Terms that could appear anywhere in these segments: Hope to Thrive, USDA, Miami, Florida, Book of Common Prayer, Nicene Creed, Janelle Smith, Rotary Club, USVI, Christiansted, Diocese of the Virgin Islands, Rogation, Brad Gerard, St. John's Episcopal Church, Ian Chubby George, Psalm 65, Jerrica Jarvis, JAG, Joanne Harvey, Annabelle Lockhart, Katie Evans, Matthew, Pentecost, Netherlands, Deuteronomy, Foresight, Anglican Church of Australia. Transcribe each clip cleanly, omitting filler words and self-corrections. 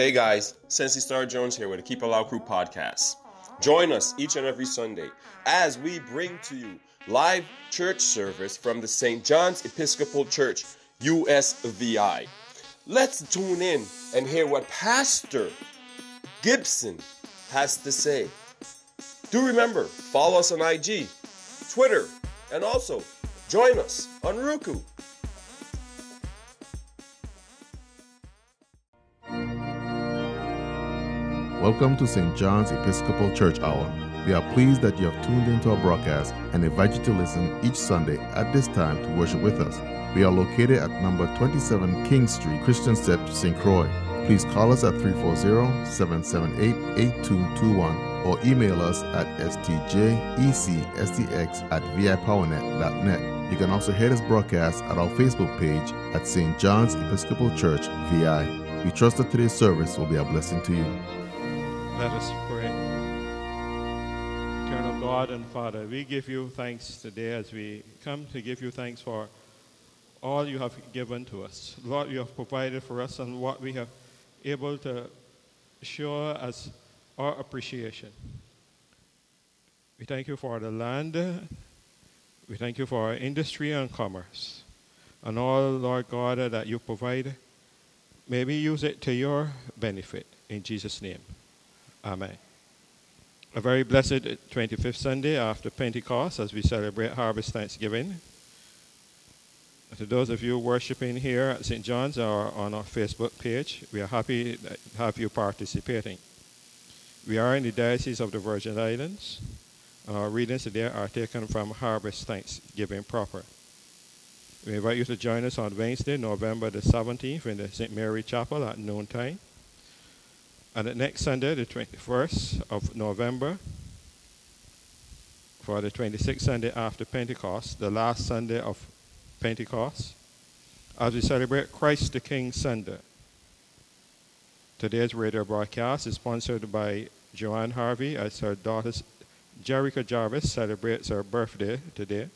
Hey guys, Sensi Star Jones here with the Keep It Loud Crew Podcast. Join us each and every Sunday as we bring to you live church service from the St. John's Episcopal Church, USVI. Let's tune in and hear what Pastor Gibson has to say. Do remember, follow us on IG, Twitter, and also join us on Roku. Welcome to St. John's Episcopal Church Hour. We are pleased that you have tuned into our broadcast and invite you to listen each Sunday at this time to worship with us. We are located at number 27 King Street, Christiansted, St. Croix. Please call us at 340-778-8221 or email us at stjecstx@vipowernet.net. You can also hear this broadcast at our Facebook page at St. John's Episcopal Church, VI. We trust that today's service will be a blessing to you. Let us pray. Eternal God and Father, we give you thanks today as we come to give you thanks for all you have given to us. Lord, you have provided for us and what we have able to show as our appreciation. We thank you for the land. We thank you for our industry and commerce. And all, Lord God, that you provide, may we use it to your benefit. In Jesus' name. Amen. A very blessed 25th Sunday after Pentecost as we celebrate Harvest Thanksgiving. To those of you worshiping here at St. John's or on our Facebook page, we are happy to have you participating. We are in the Diocese of the Virgin Islands. Our readings today are taken from Harvest Thanksgiving proper. We invite you to join us on Wednesday, November the 17th in the St. Mary Chapel at noontime. And the next Sunday, the 21st of November, for the 26th Sunday after Pentecost, the last Sunday of Pentecost, as we celebrate Christ the King Sunday. Today's radio broadcast is sponsored by Joanne Harvey as her daughter Jerrica Jarvis celebrates her birthday today.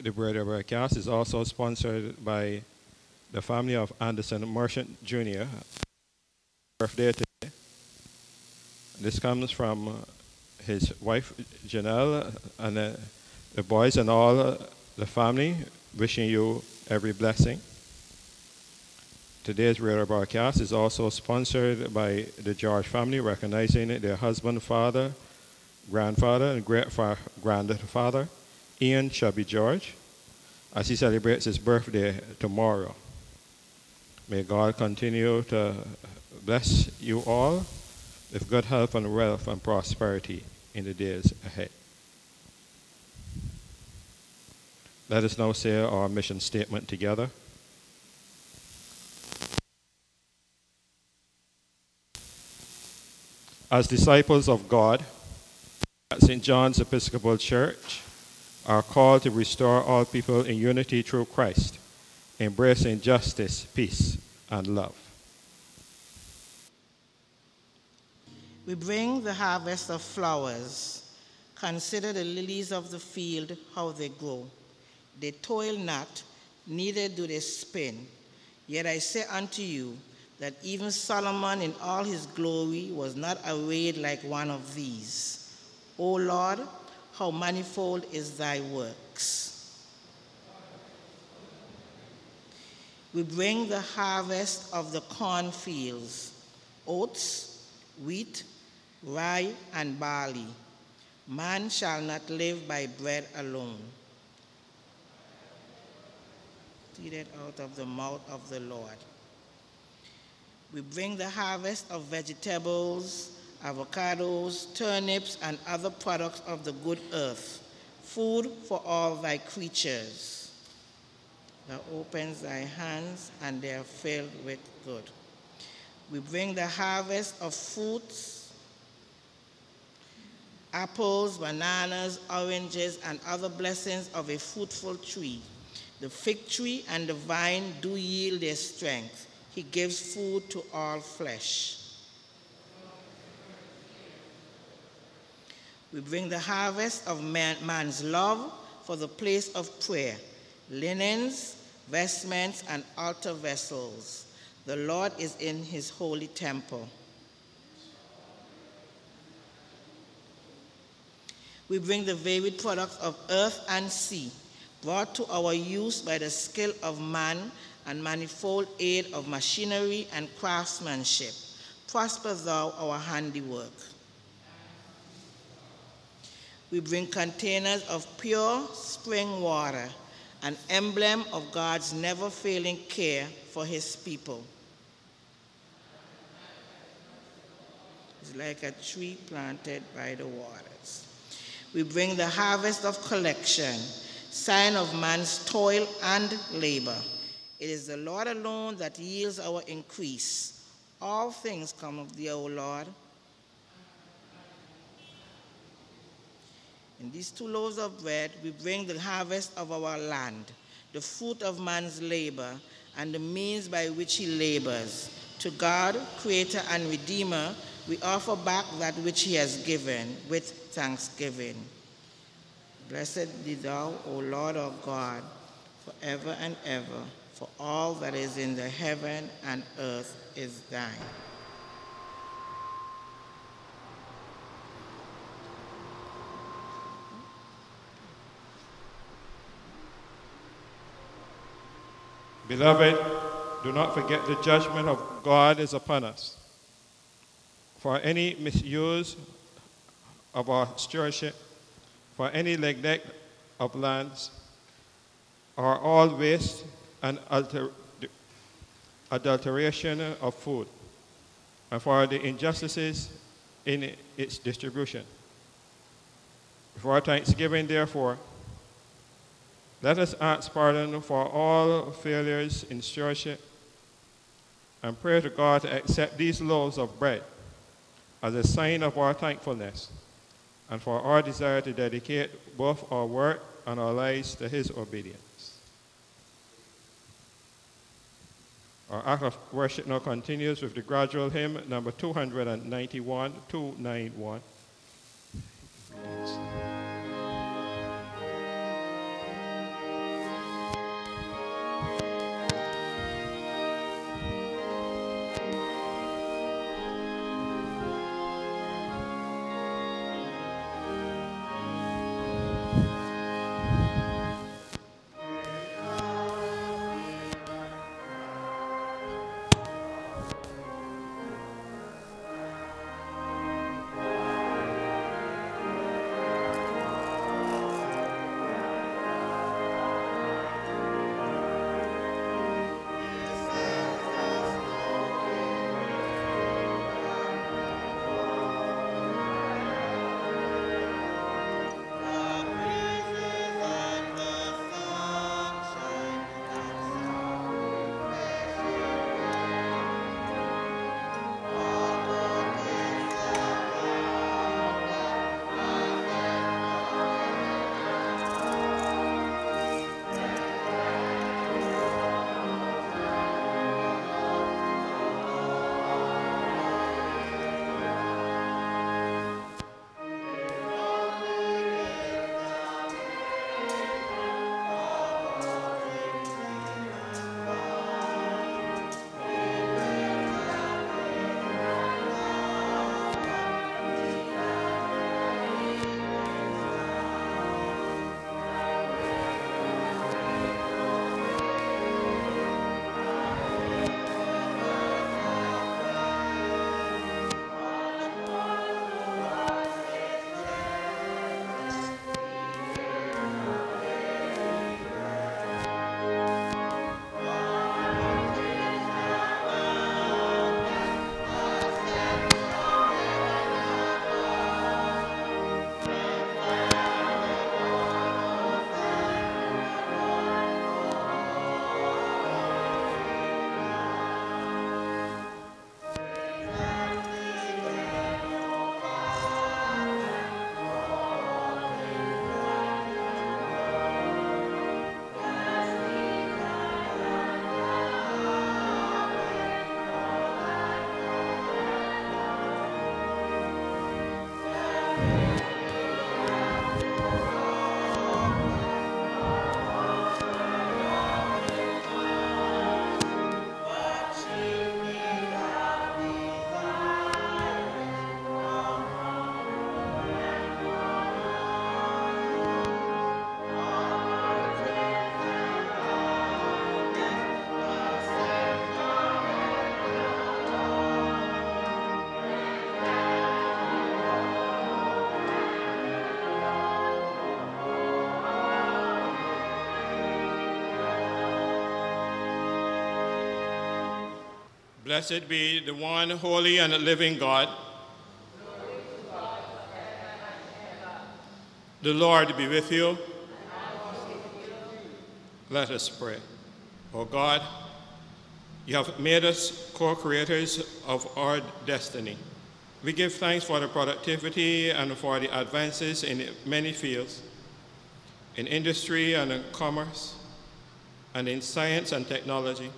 The radio broadcast is also sponsored by the family of Anderson Merchant Jr. birthday today. This comes from his wife Janelle and the boys and all the family, wishing you every blessing. Today's radio broadcast is also sponsored by the George family, recognizing their husband, father, grandfather, and great grandfather, Ian Chubby George, as he celebrates his birthday tomorrow. May God continue to bless you all with good health and wealth and prosperity in the days ahead. Let us now say our mission statement together. As disciples of God at St. John's Episcopal Church, are called to restore all people in unity through Christ, embracing justice, peace, and love. We bring the harvest of flowers. Consider the lilies of the field, how they grow. They toil not, neither do they spin. Yet I say unto you, that even Solomon in all his glory was not arrayed like one of these. O Lord, how manifold is thy works. We bring the harvest of the cornfields, oats, wheat, rye, and barley. Man shall not live by bread alone. Feed it out of the mouth of the Lord. We bring the harvest of vegetables, avocados, turnips, and other products of the good earth, food for all thy creatures. Thou opens thy hands, and they are filled with good. We bring the harvest of fruits, apples, bananas, oranges, and other blessings of a fruitful tree. The fig tree and the vine do yield their strength. He gives food to all flesh. We bring the harvest of man's love for the place of prayer, linens, vestments, and altar vessels. The Lord is in his holy temple. We bring the varied products of earth and sea, brought to our use by the skill of man and manifold aid of machinery and craftsmanship. Prosper thou our handiwork. We bring containers of pure spring water, an emblem of God's never-failing care for his people. It's like a tree planted by the waters. We bring the harvest of collection, sign of man's toil and labor. It is the Lord alone that yields our increase. All things come of thee, O Lord. In these two loaves of bread, we bring the harvest of our land, the fruit of man's labor, and the means by which he labors. To God, Creator and Redeemer, we offer back that which he has given with thanksgiving. Blessed be thou, O Lord our God, forever and ever, for all that is in the heaven and earth is thine. Beloved, do not forget the judgment of God is upon us. For any misuse of our stewardship, for any neglect of lands, or all waste and adulteration of food, and for the injustices in its distribution. Before thanksgiving, therefore, let us ask pardon for all failures in stewardship and pray to God to accept these loaves of bread as a sign of our thankfulness and for our desire to dedicate both our work and our lives to his obedience. Our act of worship now continues with the gradual hymn number 291, 291. Blessed be the one holy and living God. The Lord be with you. Let us pray. O God, you have made us co-creators of our destiny. We give thanks for the productivity and for the advances in many fields, in industry and in commerce, and in science and technology.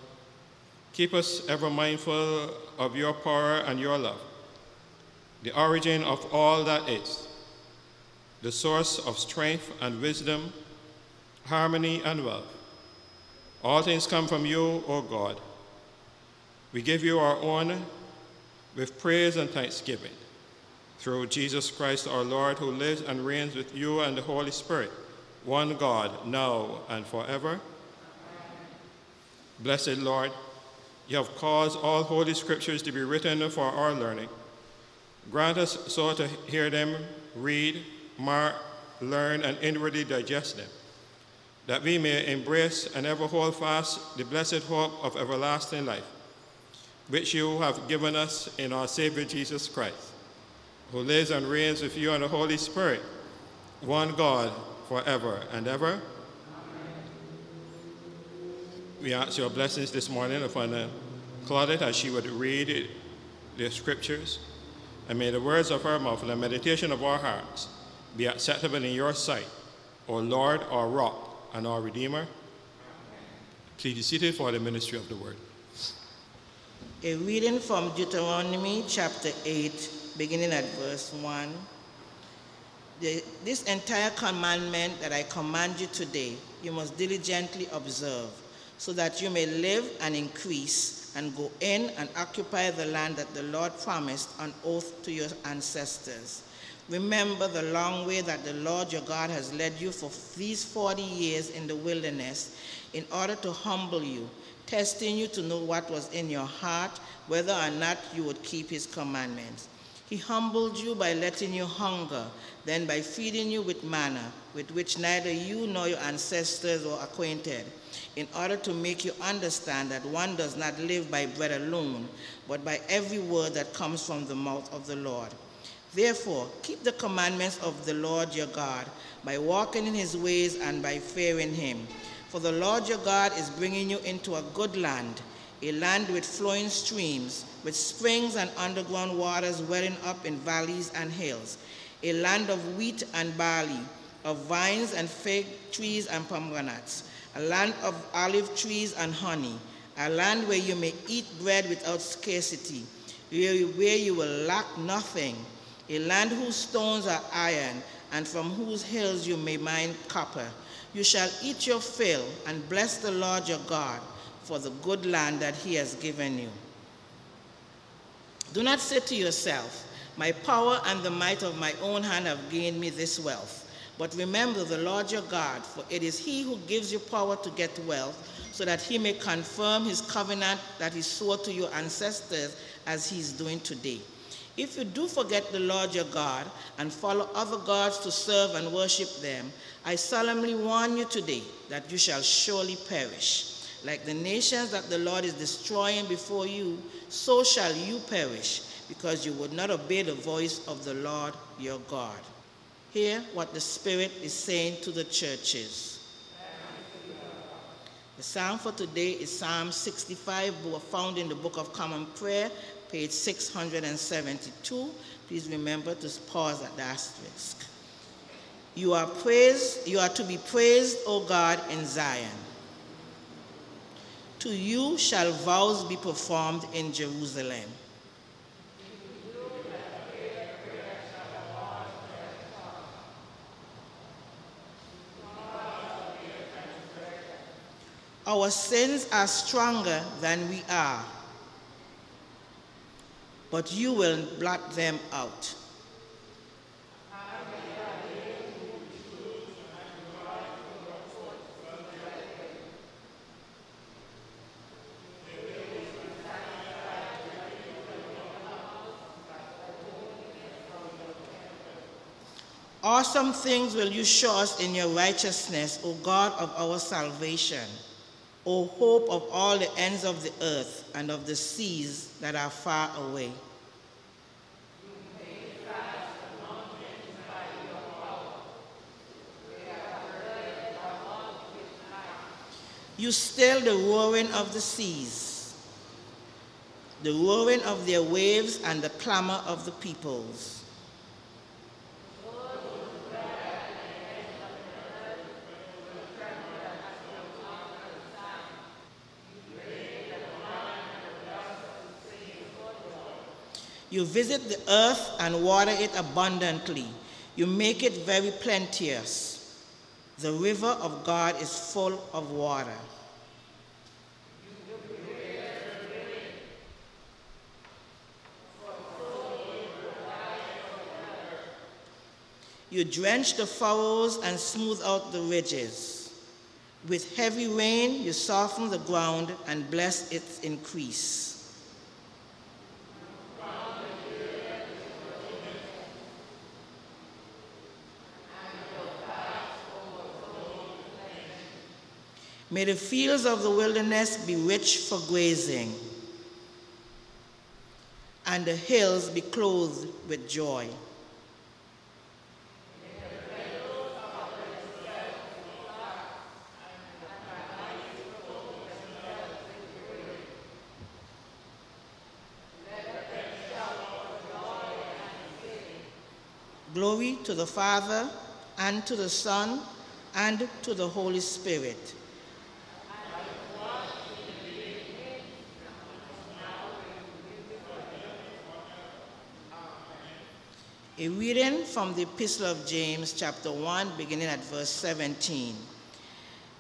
Keep us ever mindful of your power and your love, the origin of all that is, the source of strength and wisdom, harmony and love. All things come from you, O God. We give you our own with praise and thanksgiving, through Jesus Christ our Lord, who lives and reigns with you and the Holy Spirit, one God, now and forever. Amen. Blessed Lord, you have caused all holy scriptures to be written for our learning. Grant us so to hear them, read, mark, learn, and inwardly digest them, that we may embrace and ever hold fast the blessed hope of everlasting life, which you have given us in our Savior Jesus Christ, who lives and reigns with you and the Holy Spirit, one God, forever and ever. We ask your blessings this morning upon Claudette as she would read the scriptures. And may the words of her mouth and the meditation of our hearts be acceptable in your sight, O Lord, our rock, and our Redeemer. Please be seated for the ministry of the word. A reading from Deuteronomy chapter 8, beginning at verse 1. This entire commandment that I command you today, you must diligently observe, so that you may live and increase and go in and occupy the land that the Lord promised on oath to your ancestors. Remember the long way that the Lord your God has led you for these 40 years in the wilderness, in order to humble you, testing you to know what was in your heart, whether or not you would keep his commandments. He humbled you by letting you hunger, then by feeding you with manna, with which neither you nor your ancestors were acquainted, in order to make you understand that one does not live by bread alone, but by every word that comes from the mouth of the Lord. Therefore, keep the commandments of the Lord your God by walking in his ways and by fearing him. For the Lord your God is bringing you into a good land, a land with flowing streams, with springs and underground waters welling up in valleys and hills, a land of wheat and barley, of vines and fig trees and pomegranates, a land of olive trees and honey, a land where you may eat bread without scarcity, where you will lack nothing, a land whose stones are iron, and from whose hills you may mine copper. You shall eat your fill and bless the Lord your God for the good land that he has given you. Do not say to yourself, my power and the might of my own hand have gained me this wealth. But remember the Lord your God, for it is he who gives you power to get wealth, so that he may confirm his covenant that he swore to your ancestors, as he is doing today. If you do forget the Lord your God and follow other gods to serve and worship them, I solemnly warn you today that you shall surely perish. Like the nations that the Lord is destroying before you, so shall you perish, because you would not obey the voice of the Lord your God. Hear what the Spirit is saying to the churches. The psalm for today is Psalm 65, found in the Book of Common Prayer, page 672. Please remember to pause at the asterisk. You are to be praised, O God, in Zion. To you shall vows be performed in Jerusalem. Our sins are stronger than we are, but you will blot them out. Awesome things will you show us in your righteousness, O God of our salvation. O hope of all the ends of the earth and of the seas that are far away. You still the roaring of the seas, the roaring of their waves and the clamor of the peoples. You visit the earth and water it abundantly. You make it very plenteous. The river of God is full of water. You drench the furrows and smooth out the ridges. With heavy rain, you soften the ground and bless its increase. May the fields of the wilderness be rich for grazing, and the hills be clothed with joy. Glory to the Father, and to the Son, and to the Holy Spirit. A reading from the Epistle of James, chapter 1, beginning at verse 17.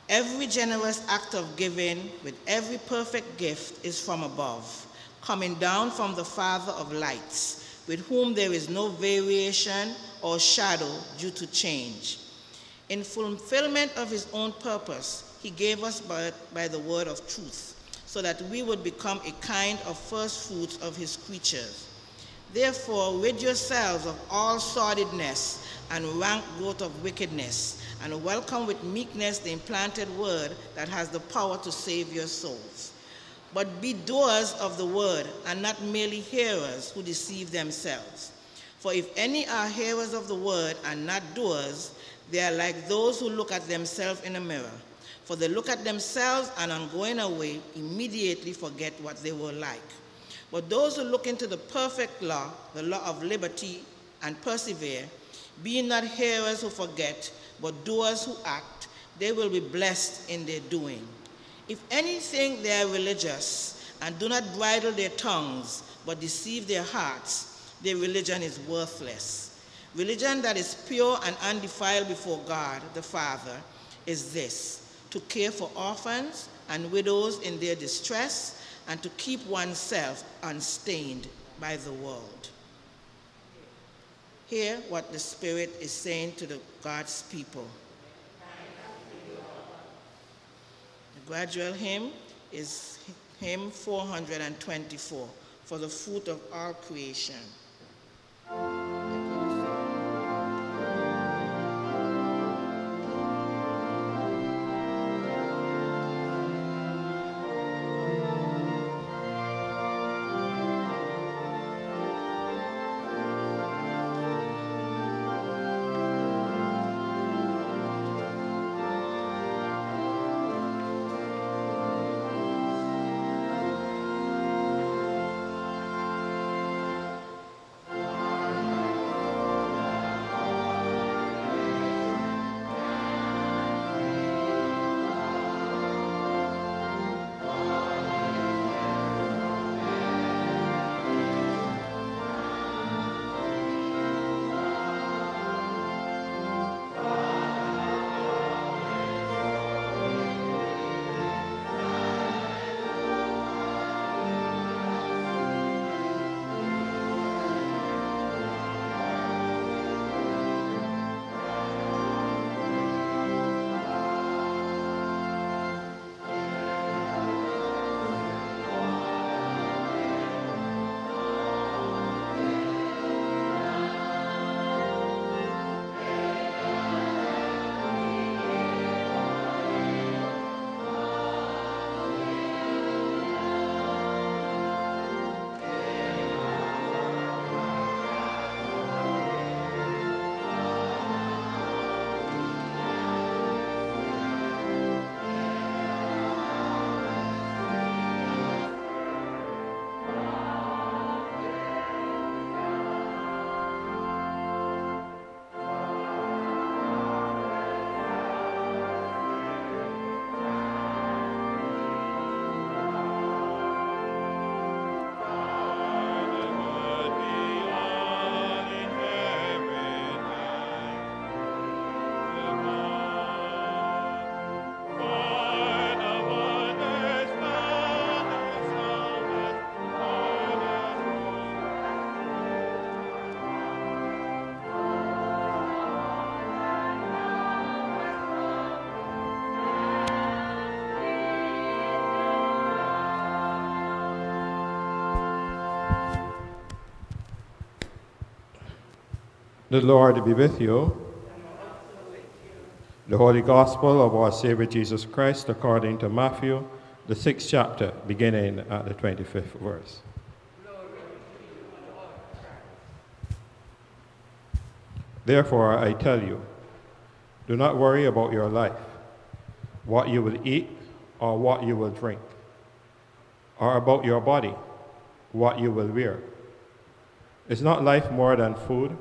Every generous act of giving with every perfect gift is from above, coming down from the Father of lights, with whom there is no variation or shadow due to change. In fulfillment of his own purpose, he gave us by the word of truth, so that we would become a kind of first fruits of his creatures. Therefore, rid yourselves of all sordidness and rank growth of wickedness, and welcome with meekness the implanted word that has the power to save your souls. But be doers of the word, and not merely hearers who deceive themselves. For if any are hearers of the word and not doers, they are like those who look at themselves in a mirror. For they look at themselves and on going away immediately forget what they were like. But those who look into the perfect law, the law of liberty, and persevere, being not hearers who forget, but doers who act, they will be blessed in their doing. If any think they are religious, and do not bridle their tongues, but deceive their hearts, their religion is worthless. Religion that is pure and undefiled before God, the Father, is this, to care for orphans and widows in their distress, and to keep oneself unstained by the world. Hear what the Spirit is saying to God's people. The gradual hymn is hymn 424, for the fruit of all creation. The Lord be with you. The Holy Gospel of our Savior Jesus Christ according to Matthew, the 6th chapter, beginning at the 25th verse. Therefore, I tell you, do not worry about your life, what you will eat or what you will drink, or about your body, what you will wear. Is not life more than food,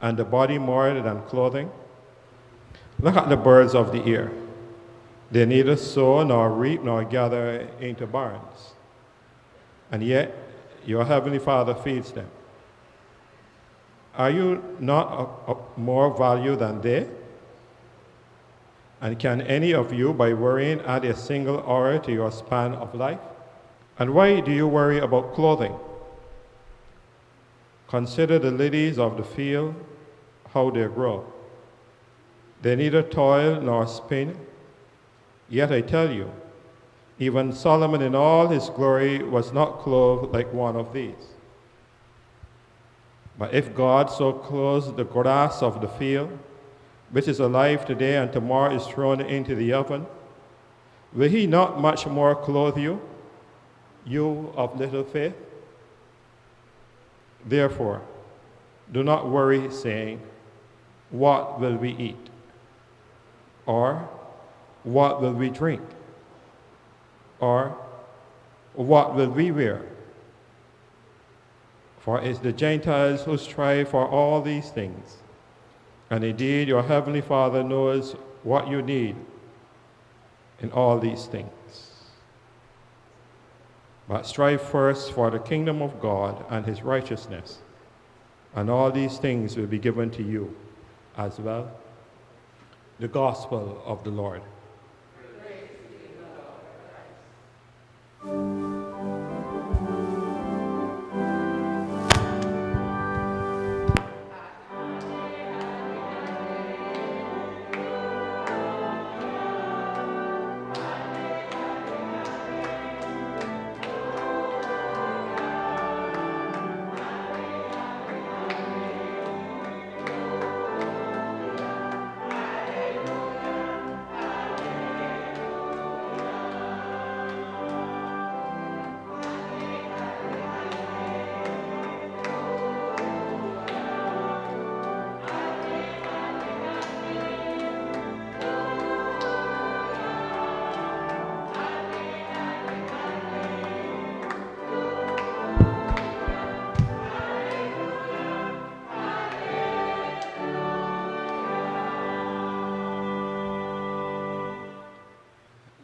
and the body more than clothing? Look at the birds of the air. They neither sow nor reap nor gather into barns, and yet your heavenly Father feeds them. Are you not of more value than they? And can any of you, by worrying, add a single hour to your span of life? And why do you worry about clothing? Consider the lilies of the field, how they grow. They neither toil nor spin. Yet I tell you, even Solomon in all his glory was not clothed like one of these. But if God so clothes the grass of the field, which is alive today and tomorrow is thrown into the oven, will he not much more clothe you, you of little faith? Therefore, do not worry, saying, what will we eat? Or, what will we drink? Or, what will we wear? For it's the Gentiles who strive for all these things. And indeed, your heavenly Father knows what you need in all these things. But strive first for the kingdom of God and his righteousness, and all these things will be given to you as well. The Gospel of the Lord.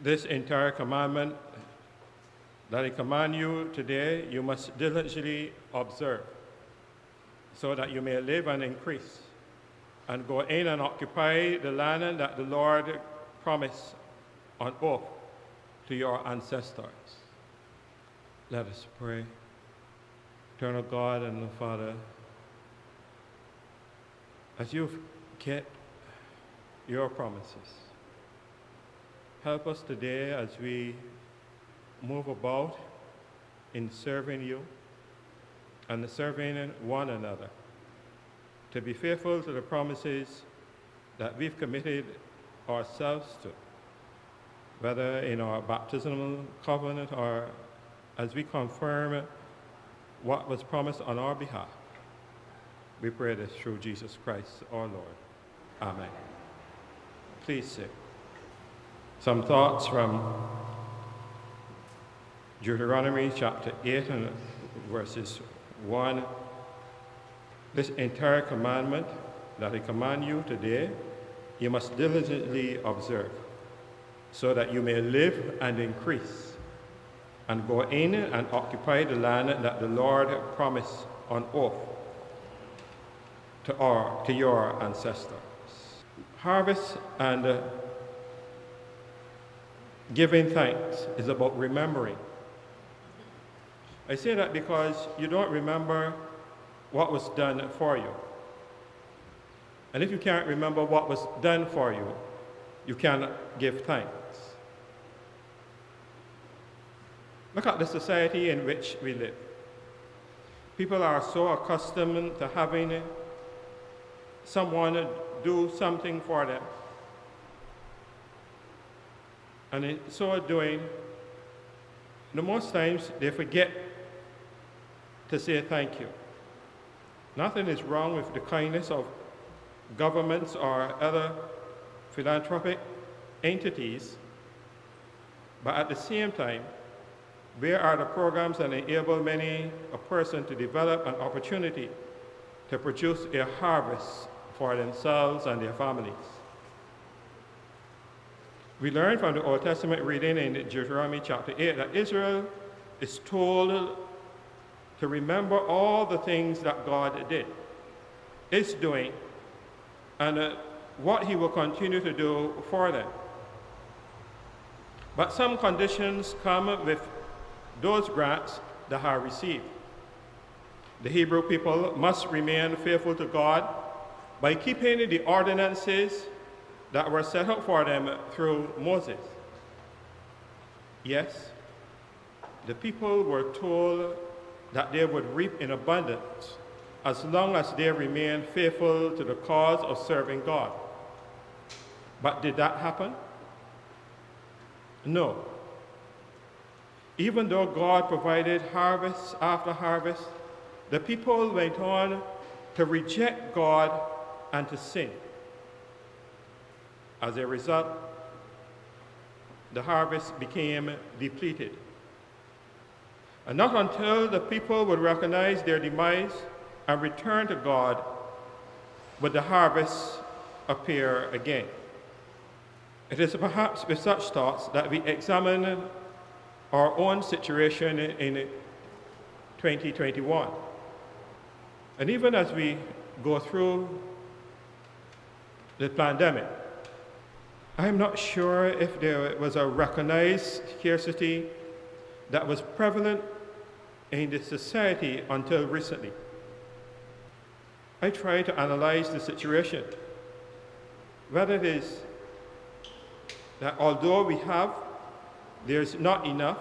This entire commandment that I command you today, you must diligently observe, so that you may live and increase, and go in and occupy the land that the Lord promised on oath to your ancestors. Let us pray. Eternal God and Father, as you've kept your promises, help us today as we move about in serving you and serving one another, to be faithful to the promises that we've committed ourselves to, whether in our baptismal covenant or as we confirm what was promised on our behalf. We pray this through Jesus Christ, our Lord. Amen. Please sit. Some thoughts from Deuteronomy chapter 8 and verses 1. This entire commandment that I command you today, you must diligently observe, so that you may live and increase, and go in and occupy the land that the Lord promised on oath to your ancestors. Harvest and giving thanks is about remembering. I say that because you don't remember what was done for you. And if you can't remember what was done for you, you cannot give thanks. Look at the society in which we live. People are so accustomed to having someone to do something for them. And in so doing, the most times they forget to say thank you. Nothing is wrong with the kindness of governments or other philanthropic entities, but at the same time, where are the programs that enable a person to develop an opportunity to produce a harvest for themselves and their families? We learn from the Old Testament reading in Deuteronomy chapter 8 that Israel is told to remember all the things that God did, is doing, and what he will continue to do for them. But some conditions come with those grants that are received. The Hebrew people must remain faithful to God by keeping the ordinances that were set up for them through Moses. Yes, the people were told that they would reap in abundance as long as they remained faithful to the cause of serving God. But did that happen? No. Even though God provided harvest after harvest, the people went on to reject God and to sin. As a result, the harvest became depleted. And not until the people would recognize their demise and return to God would the harvest appear again. It is perhaps with such thoughts that we examine our own situation in 2021. And even as we go through the pandemic, I'm not sure if there was a recognized scarcity that was prevalent in the society until recently. I try to analyze the situation, whether it is that although we have, there's not enough,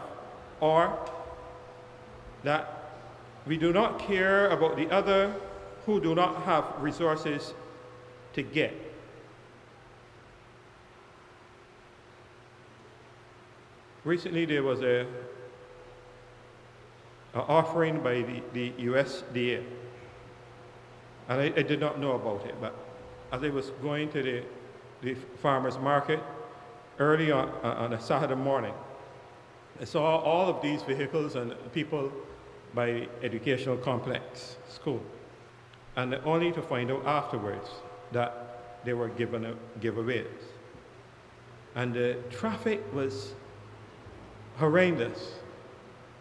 or that we do not care about the other who do not have resources to get. Recently, there was an offering by the USDA, and I did not know about it, but as I was going to the farmer's market early on a Saturday morning, I saw all of these vehicles and people by educational complex school, and only to find out afterwards that they were given giveaways. And the traffic was horrendous.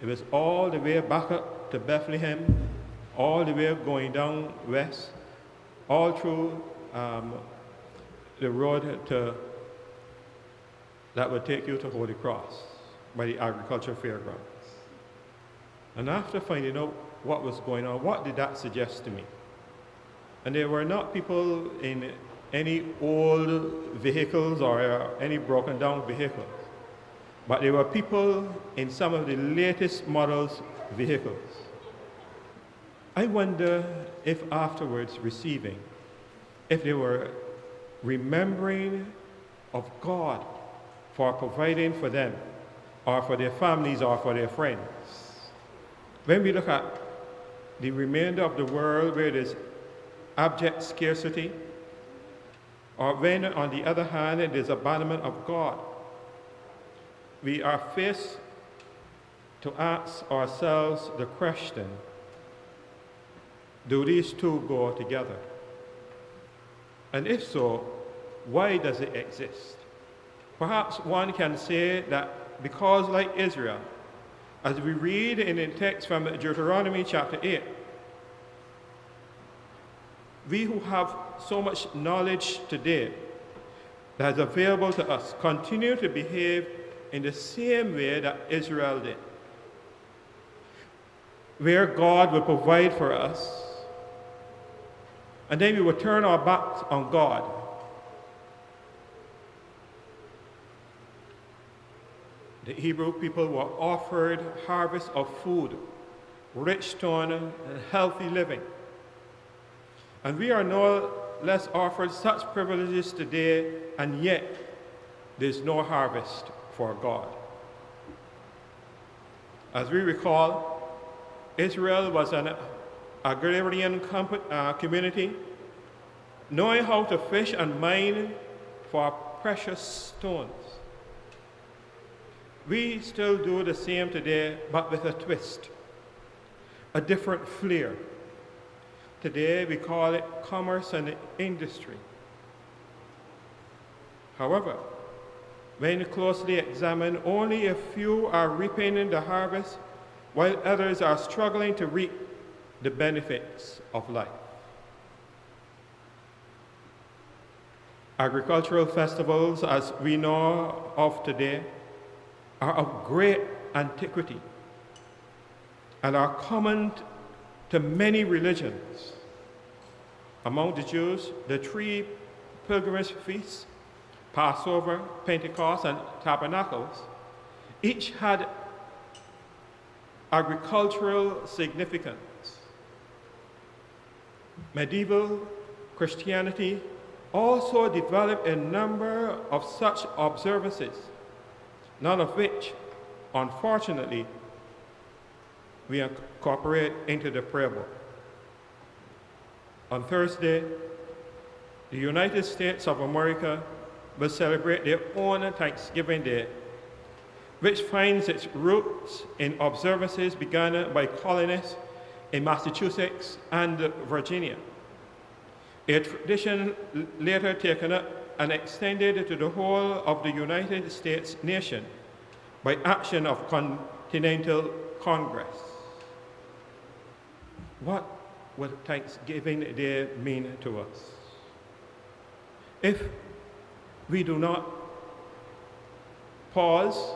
It was all the way back up to Bethlehem, all the way going down west, all through the road that would take you to Holy Cross by the agricultural fairgrounds. And after finding out what was going on, what did that suggest to me? And there were not people in any old vehicles or any broken down vehicles, but there were people in some of the latest models vehicles. I wonder if afterwards receiving, if they were remembering of God for providing for them or for their families or for their friends. When we look at the remainder of the world where there's abject scarcity, or when on the other hand there's abandonment of God, we are faced to ask ourselves the question, do these two go together? And if so, why does it exist? Perhaps one can say that because, like Israel, as we read in the text from Deuteronomy chapter 8, we who have so much knowledge today that is available to us continue to behave in the same way that Israel did, where God would provide for us, and then we would turn our backs on God. The Hebrew people were offered harvest of food, rich ton and healthy living. And we are no less offered such privileges today, and yet there's no harvest for God. As we recall, Israel was an agrarian community, knowing how to fish and mine for precious stones. We still do the same today, but with a twist, a different flair. Today we call it commerce and industry. However, when closely examined, only a few are reaping the harvest, while others are struggling to reap the benefits of life. Agricultural festivals, as we know of today, are of great antiquity and are common to many religions. Among the Jews, the three pilgrimage feasts, Passover, Pentecost, and Tabernacles, each had agricultural significance. Medieval Christianity also developed a number of such observances, none of which, unfortunately, we incorporate into the prayer book. On Thursday, the United States of America will celebrate their own Thanksgiving Day, which finds its roots in observances begun by colonists in Massachusetts and Virginia, a tradition later taken up and extended to the whole of the United States nation by action of Continental Congress. What will Thanksgiving Day mean to us if we do not pause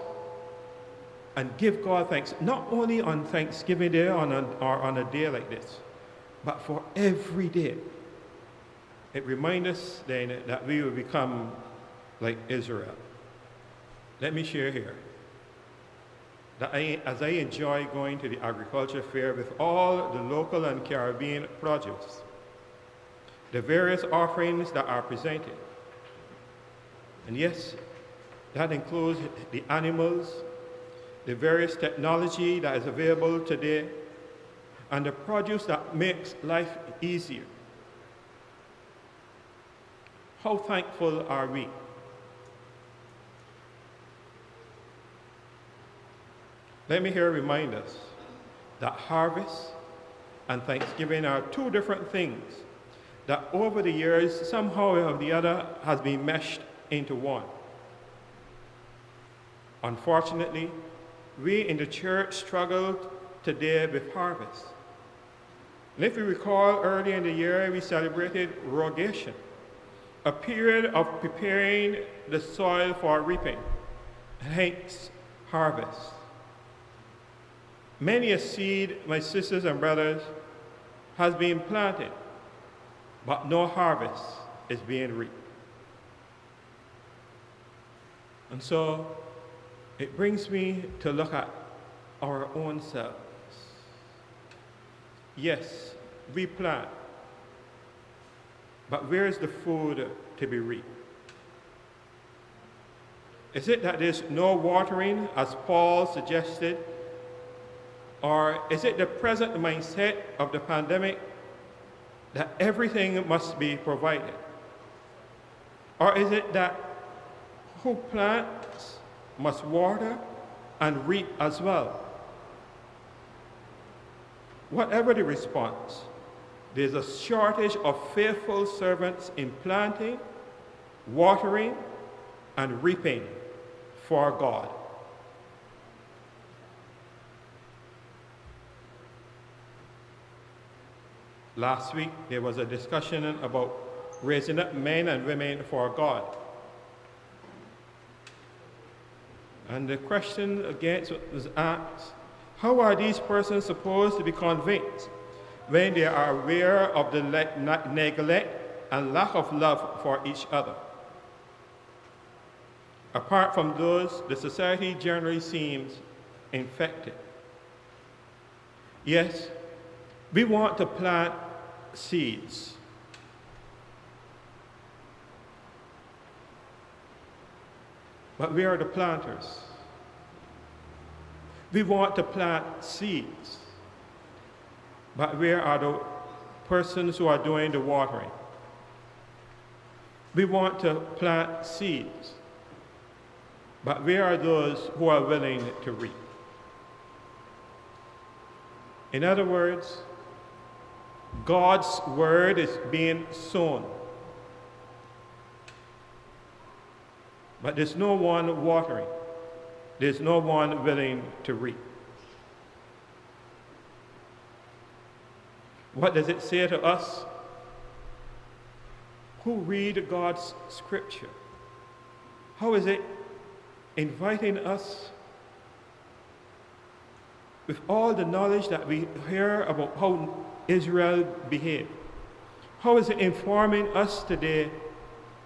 and give God thanks, not only on Thanksgiving Day or on a day like this, but for every day? It reminds us then that we will become like Israel. Let me share here that as I enjoy going to the agriculture fair with all the local and Caribbean produce, the various offerings that are presented, and yes, that includes the animals, the various technology that is available today, and the produce that makes life easier. How thankful are we? Let me here remind us that harvest and Thanksgiving are two different things that over the years, somehow or the other, has been meshed into one. Unfortunately, we in the church struggled today with harvest. And if we recall, early in the year, we celebrated Rogation, a period of preparing the soil for reaping, hence harvest. Many a seed, my sisters and brothers, has been planted, but no harvest is being reaped. And so, it brings me to look at our own selves. Yes, we plant, but where is the food to be reaped? Is it that there's no watering, as Paul suggested? Or is it the present mindset of the pandemic that everything must be provided? Or is it that who plants must water and reap as well? Whatever the response, there's a shortage of faithful servants in planting, watering, and reaping for God. Last week, there was a discussion about raising up men and women for God. And the question again was asked, how are these persons supposed to be convinced when they are aware of the neglect and lack of love for each other? Apart from those, the society generally seems infected. Yes, we want to plant seeds, but we are the planters. We want to plant seeds, but where are the persons who are doing the watering? We want to plant seeds, but where are those who are willing to reap? In other words, God's word is being sown, but there's no one watering. There's no one willing to reap. What does it say to us who read God's scripture? How is it inviting us, with all the knowledge that we hear about how Israel behaved, how is it informing us today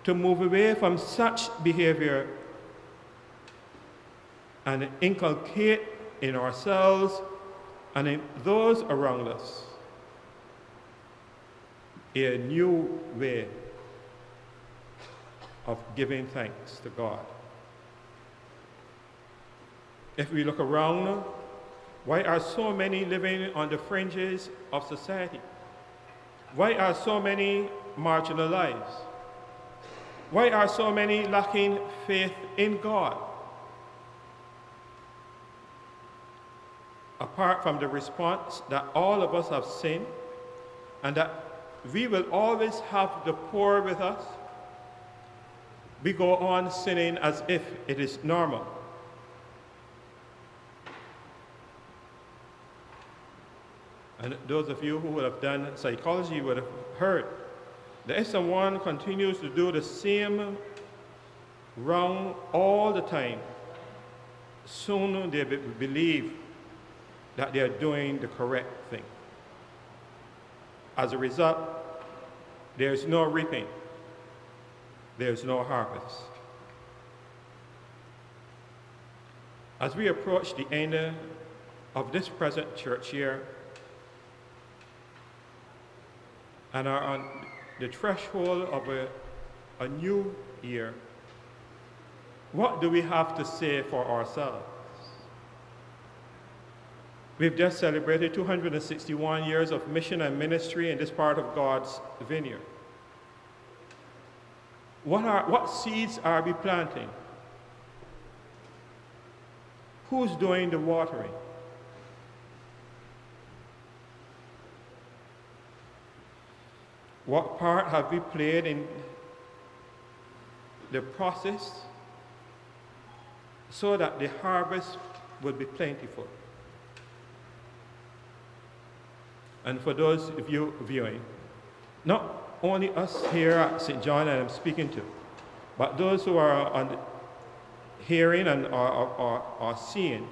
to move away from such behavior and inculcate in ourselves and in those around us a new way of giving thanks to God? If we look around, why are so many living on the fringes of society? Why are so many marginalized? Why are so many lacking faith in God? Apart from the response that all of us have sinned and that we will always have the poor with us, we go on sinning as if it is normal. And those of you who would have done psychology would have heard that if someone continues to do the same wrong all the time, soon they believe that they are doing the correct thing. As a result, there is no reaping, there is no harvest. As we approach the end of this present church year and are on the threshold of a new year, what do we have to say for ourselves? We've just celebrated 261 years of mission and ministry in this part of God's vineyard. What seeds are we planting? Who's doing the watering? What part have we played in the process so that the harvest would be plentiful? And for those of you viewing, not only us here at St. John that I'm speaking to, but those who are on hearing and are seeing,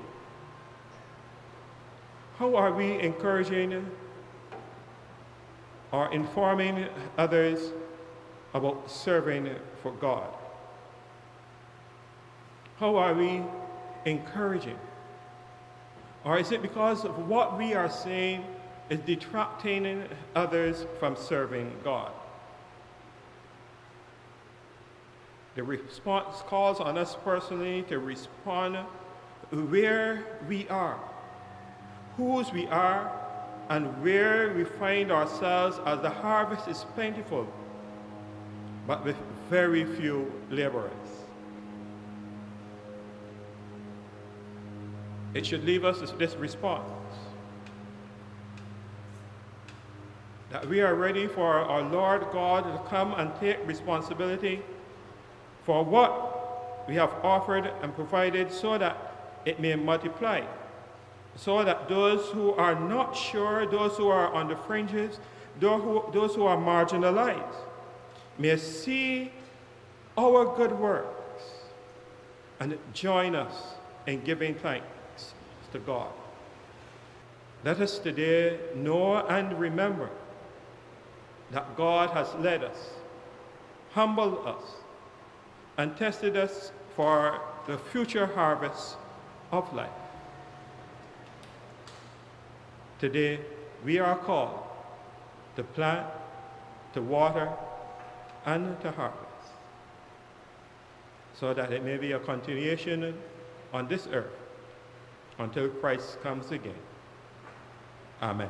how are we encouraging or informing others about serving for God? How are we encouraging? Or is it because of what we are saying is detracting others from serving God? The response calls on us personally to respond where we are, whose we are, and where we find ourselves as the harvest is plentiful, but with very few laborers. It should leave us with this response: that we are ready for our Lord God to come and take responsibility for what we have offered and provided so that it may multiply, so that those who are not sure, those who are on the fringes, those who are marginalized, may see our good works and join us in giving thanks to God. Let us today know and remember that God has led us, humbled us, and tested us for the future harvest of life. Today, we are called to plant, to water, and to harvest. so that it may be a continuation on this earth until Christ comes again. Amen.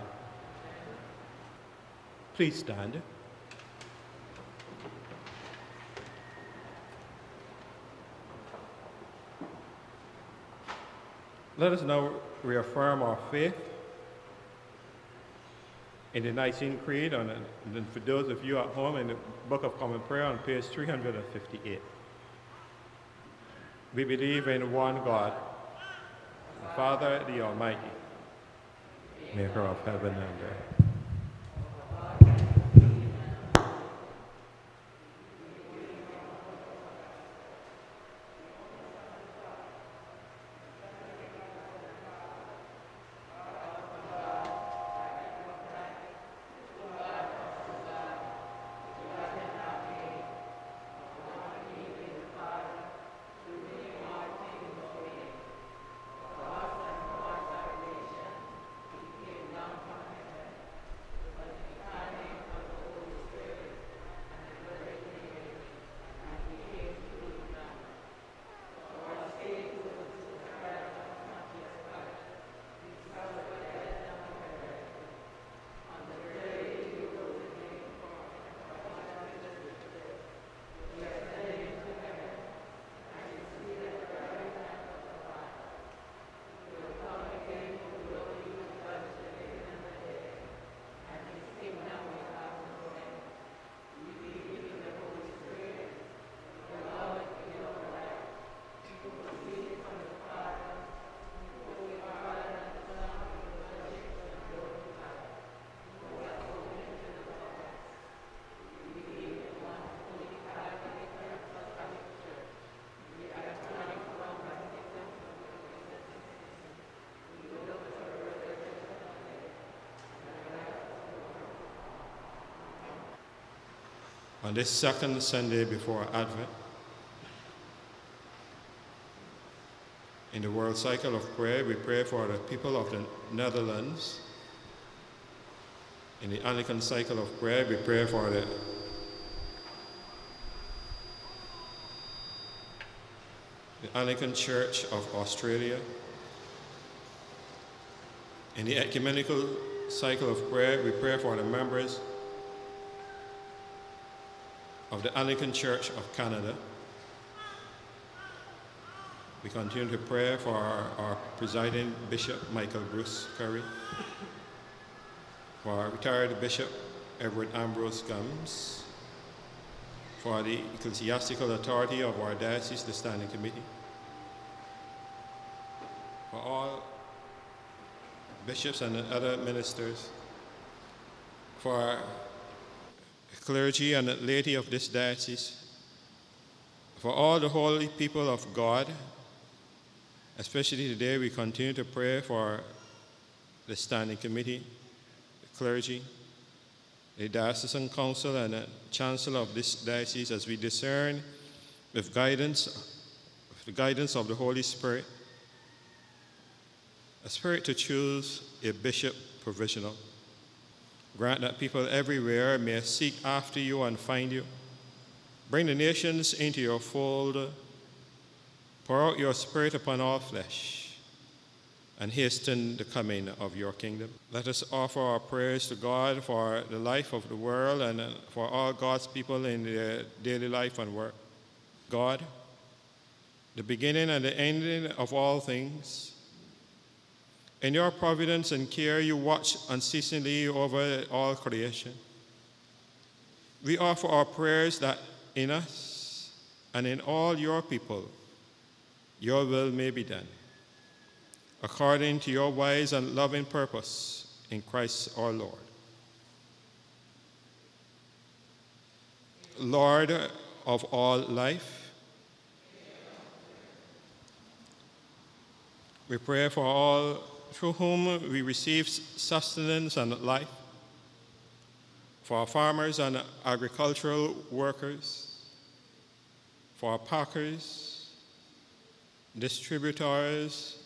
Please stand. Let us now reaffirm our faith in the Nicene Creed, and then for those of you at home, in the Book of Common Prayer on page 358. We believe in one God, the Father, the Almighty, maker of heaven and earth. On this second Sunday before Advent, in the world cycle of prayer, we pray for the people of the Netherlands. In the Anglican cycle of prayer, we pray for the Anglican Church of Australia. In the ecumenical cycle of prayer, we pray for the members of the Anglican Church of Canada. We continue to pray for our presiding Bishop, Michael Bruce Curry, for our retired Bishop, Edward Ambrose Gumbs, for the ecclesiastical authority of our diocese, the Standing Committee, for all bishops and other ministers, for clergy and laity of this diocese, for all the holy people of God. Especially today, we continue to pray for the Standing Committee, the clergy, the Diocesan Council, and the Chancellor of this diocese, as we discern with the guidance of the Holy Spirit, a spirit to choose a bishop provisional. Grant that people everywhere may seek after you and find you. Bring the nations into your fold. Pour out your spirit upon all flesh, and hasten the coming of your kingdom. Let us offer our prayers to God for the life of the world and for all God's people in their daily life and work. God, the beginning and the ending of all things, in your providence and care, you watch unceasingly over all creation. We offer our prayers that in us and in all your people, your will may be done, according to your wise and loving purpose in Christ our Lord. Lord of all life, we pray for all through whom we receive sustenance and life, for our farmers and agricultural workers, for our packers, distributors,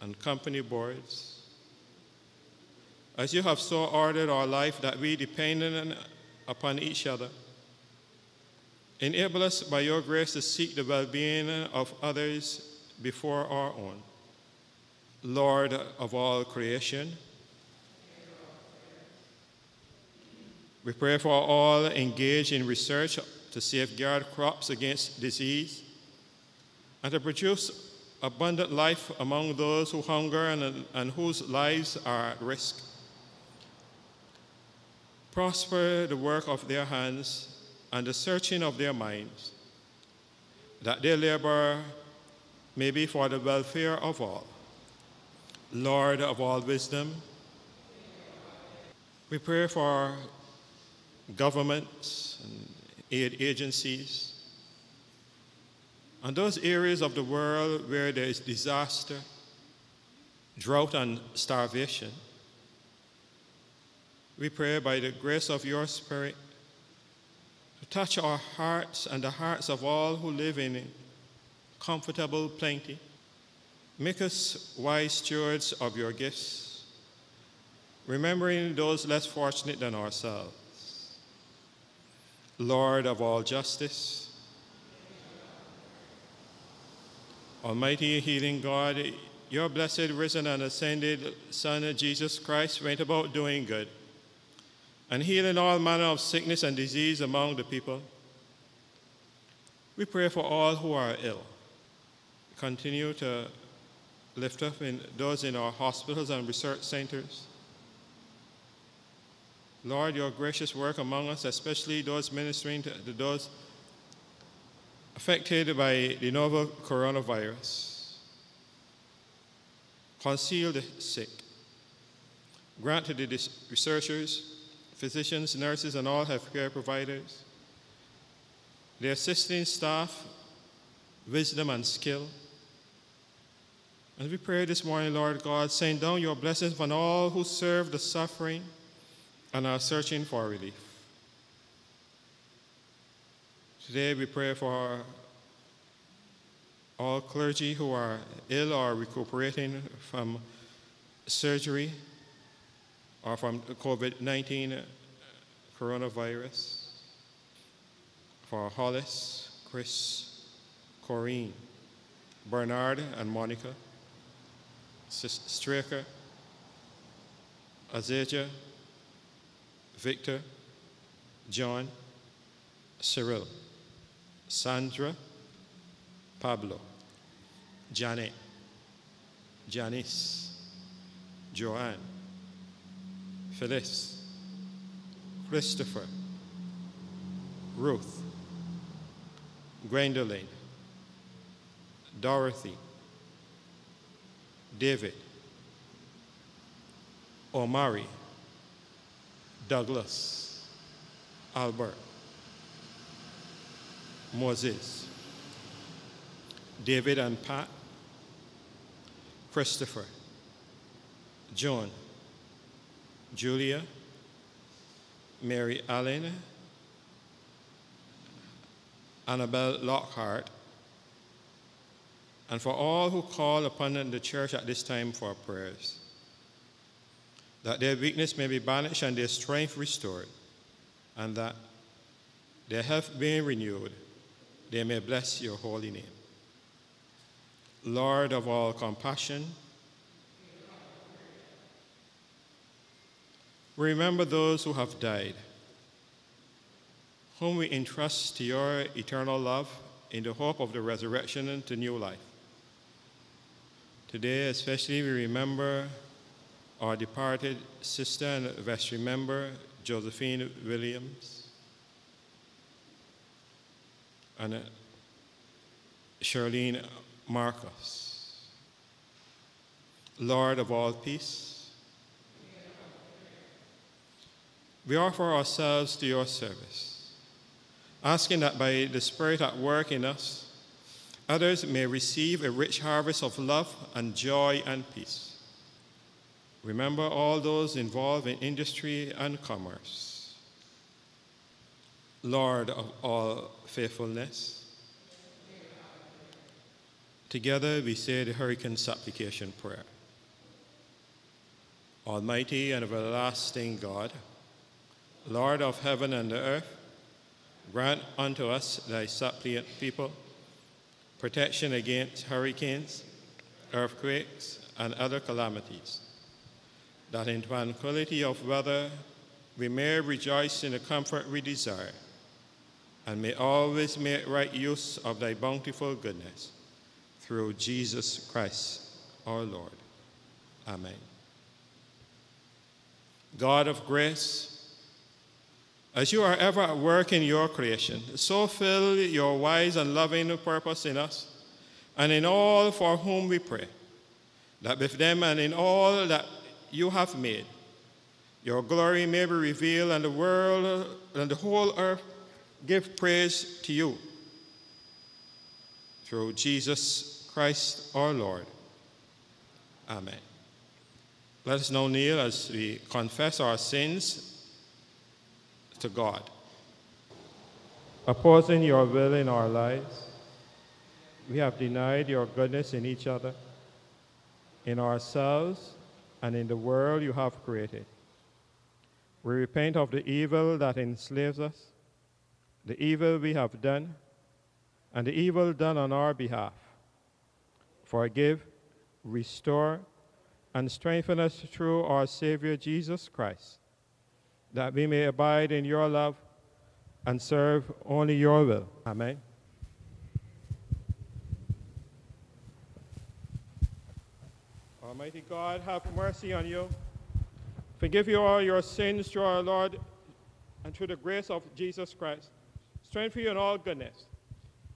and company boards. As you have so ordered our life that we depend upon each other, Enable us by your grace to seek the well-being of others before our own. Lord of all creation, we pray for all engaged in research to safeguard crops against disease and to produce abundant life among those who hunger and whose lives are at risk. Prosper the work of their hands and the searching of their minds, that their labor may be for the welfare of all. Lord of all wisdom, we pray for governments and aid agencies and those areas of the world where there is disaster, drought, and starvation. We pray by the grace of your Spirit to touch our hearts and the hearts of all who live in comfortable plenty. Make us wise stewards of your gifts, remembering those less fortunate than ourselves. Lord of all justice, Almighty healing God, your blessed, risen, and ascended Son, Jesus Christ, went about doing good and healing all manner of sickness and disease among the people. We pray for all who are ill. Continue to lift up those in our hospitals and research centers. Lord, your gracious work among us, especially those ministering to those affected by the novel coronavirus. Conceal the sick. Grant to the researchers, physicians, nurses, and all healthcare providers, the assisting staff, wisdom and skill. And we pray this morning, Lord God, send down your blessings on all who serve the suffering and are searching for relief. Today we pray for all clergy who are ill or recuperating from surgery or from COVID-19 coronavirus, for Hollis, Chris, Corinne, Bernard and Monica, Straker, Azija, Victor, John, Cyril, Sandra, Pablo, Janet, Janice, Joanne, Phyllis, Christopher, Ruth, Gwendolyn, Dorothy, David, Omari, Douglas, Albert, Moses, David and Pat, Christopher, John, Julia, Mary Allen, Annabelle Lockhart, and for all who call upon the church at this time for prayers, that their weakness may be banished and their strength restored, and that their health being renewed, they may bless your holy name. Lord of all compassion, remember those who have died, whom we entrust to your eternal love in the hope of the resurrection into new life. Today, especially, we remember our departed sister and vestry member, Josephine Williams, and Charlene Marcos. Lord of all peace, we offer ourselves to your service, asking that by the Spirit at work in us, others may receive a rich harvest of love and joy and peace. Remember all those involved in industry and commerce. Lord of all faithfulness, together we say the Hurricane Supplication Prayer. Almighty and everlasting God, Lord of heaven and the earth, Grant unto us, thy suppliant people, protection against hurricanes, earthquakes, and other calamities, that in tranquility of weather we may rejoice in the comfort we desire, and may always make right use of thy bountiful goodness, through Jesus Christ, our Lord. Amen. God of grace, as you are ever at work in your creation, so fill your wise and loving purpose in us, and in all for whom we pray, that with them and in all that you have made, your glory may be revealed, and the world and the whole earth give praise to you. Through Jesus Christ, our Lord. Amen. Let us now kneel as we confess our sins to God, opposing your will in our lives. We have denied your goodness in each other, in ourselves, and in the world you have created. We repent of the evil that enslaves us, the evil we have done, and the evil done on our behalf. Forgive, restore, and strengthen us through our Savior Jesus Christ, that we may abide in your love and serve only your will. Amen. Almighty God, have mercy on you. Forgive you all your sins through our Lord and through the grace of Jesus Christ. Strengthen you in all goodness,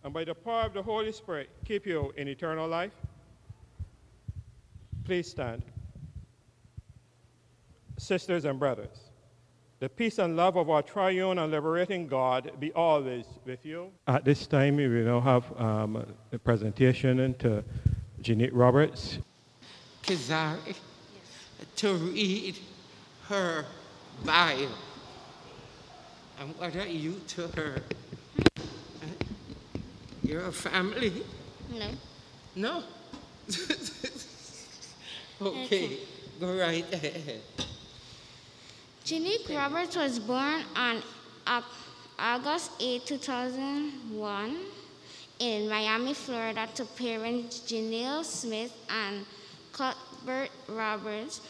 and by the power of the Holy Spirit, keep you in eternal life. Please stand. Sisters and brothers, the peace and love of our triune and liberating God be always with you. At this time, we will now have a presentation to Janique Roberts. Kazari, yes, to read her Bible. And what are you to her? You're a family? No. No? Okay, go right ahead. Janique Roberts was born on August 8, 2001 in Miami, Florida, to parents Janelle Smith and Cuthbert Roberts.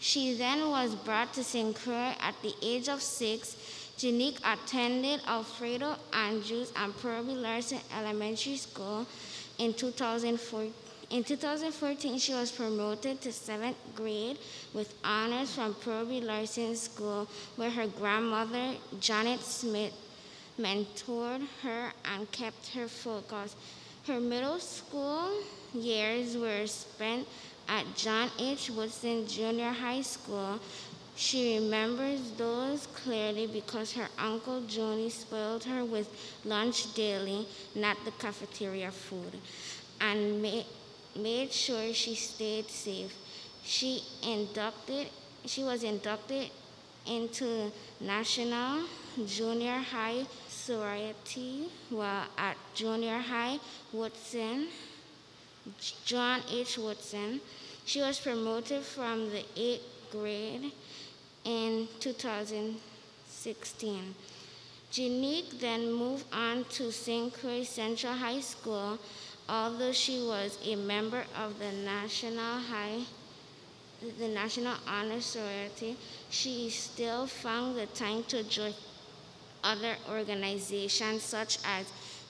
She then was brought to St. Croix at the age of 6. Janique attended Alfredo Andrews and Pearlie Larson Elementary School in 2014. In 2014, she was promoted to 7th grade with honors from Pearlie Larson School, where her grandmother, Janet Smith, mentored her and kept her focus. Her middle school years were spent at John H. Woodson Junior High School. She remembers those clearly because her Uncle Johnny spoiled her with lunch daily, not the cafeteria food, and made sure she stayed safe. She was inducted into National Junior High Sorority while at Junior High Woodson, John H. Woodson. She was promoted from the 8th grade in 2016. Janique then moved on to St. Croix Central High School. Although she was a member of the National Honor Society, she still found the time to join other organizations such as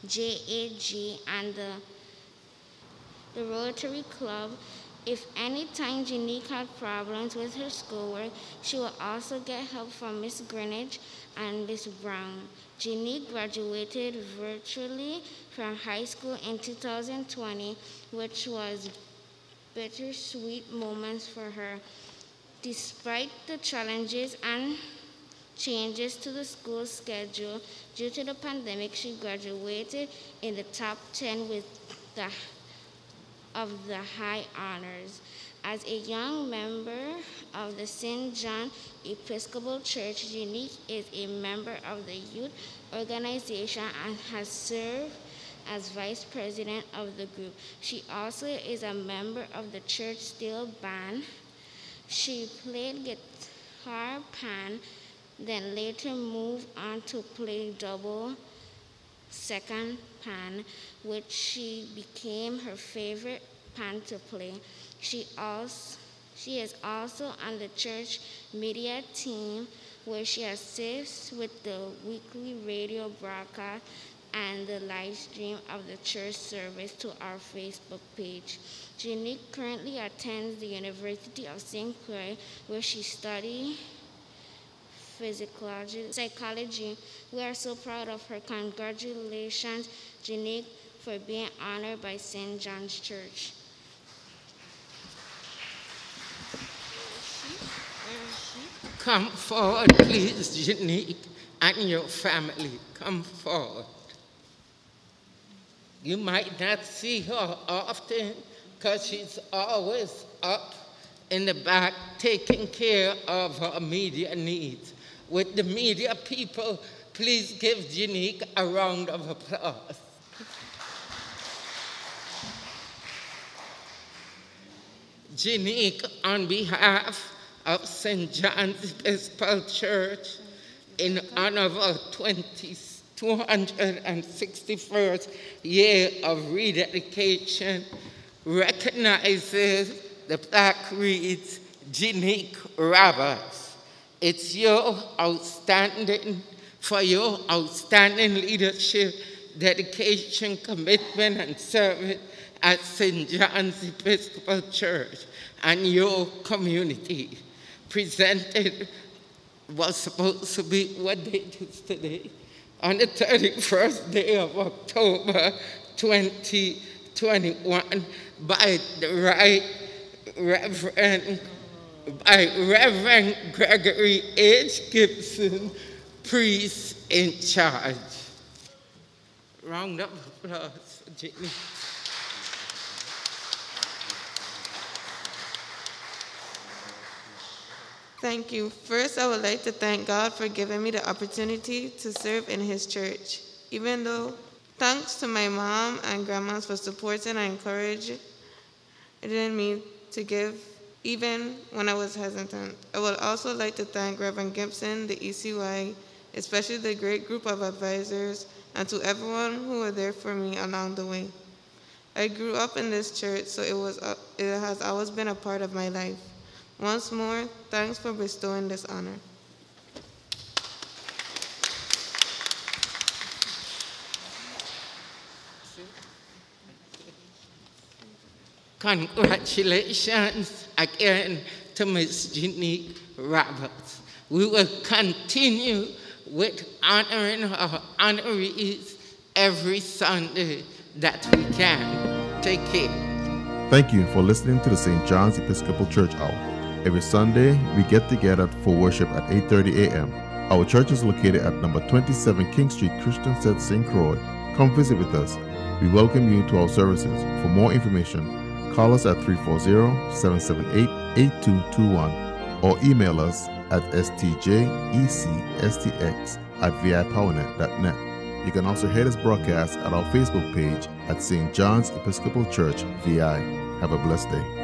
JAG and the Rotary Club. If any time Janique had problems with her schoolwork, she would also get help from Miss Greenwich and Miss Brown. Janique graduated virtually from high school in 2020, which was bittersweet moments for her. Despite the challenges and changes to the school schedule due to the pandemic, she graduated in the top 10 with the high honors. As a young member of the St. John's Episcopal Church, Janique is a member of the youth organization and has served as vice president of the group. She also is a member of the church steel band. She played guitar pan, then later moved on to play double second pan, which she became her favorite pan to play. She is also on the church media team, where she assists with the weekly radio broadcast and the live stream of the church service to our Facebook page. Janique currently attends the University of St. Croix, where she studies psychology. We are so proud of her. Congratulations, Janique, for being honored by St. John's Church. Come forward, please, Janique, and your family. Come forward. You might not see her often because she's always up in the back taking care of her media needs. With the media people, please give Janique a round of applause. Janique, on behalf of St. John's Episcopal Church, in honor of our 261st year of rededication, recognizes the plaque reads, Janique Roberts. It's for your outstanding leadership, dedication, commitment, and service at St. John's Episcopal Church and your community. Presented was supposed to be, what date is today? On the 31st day of October 2021 by the Reverend Gregory H. Gibson, priest in charge. Round of applause for Janique. Thank you. First, I would like to thank God for giving me the opportunity to serve in His church. Even though, thanks to my mom and grandmas for supporting and encouraging me to give, even when I was hesitant. I would also like to thank Reverend Gibson, the ECY, especially the great group of advisors, and to everyone who were there for me along the way. I grew up in this church, so it has always been a part of my life. Once more, thanks for bestowing this honor. Congratulations again to Ms. Janique Roberts. We will continue with honoring her honorees every Sunday that we can. Take care. Thank you for listening to the St. John's Episcopal Church Hour. Every Sunday, we get together for worship at 8:30 a.m. Our church is located at number 27 King Street, Christiansted, St. Croix. Come visit with us. We welcome you to our services. For more information, call us at 340-778-8221 or email us at stjecstx@vipowernet.net. You can also hear this broadcast at our Facebook page at St. John's Episcopal Church, VI. Have a blessed day.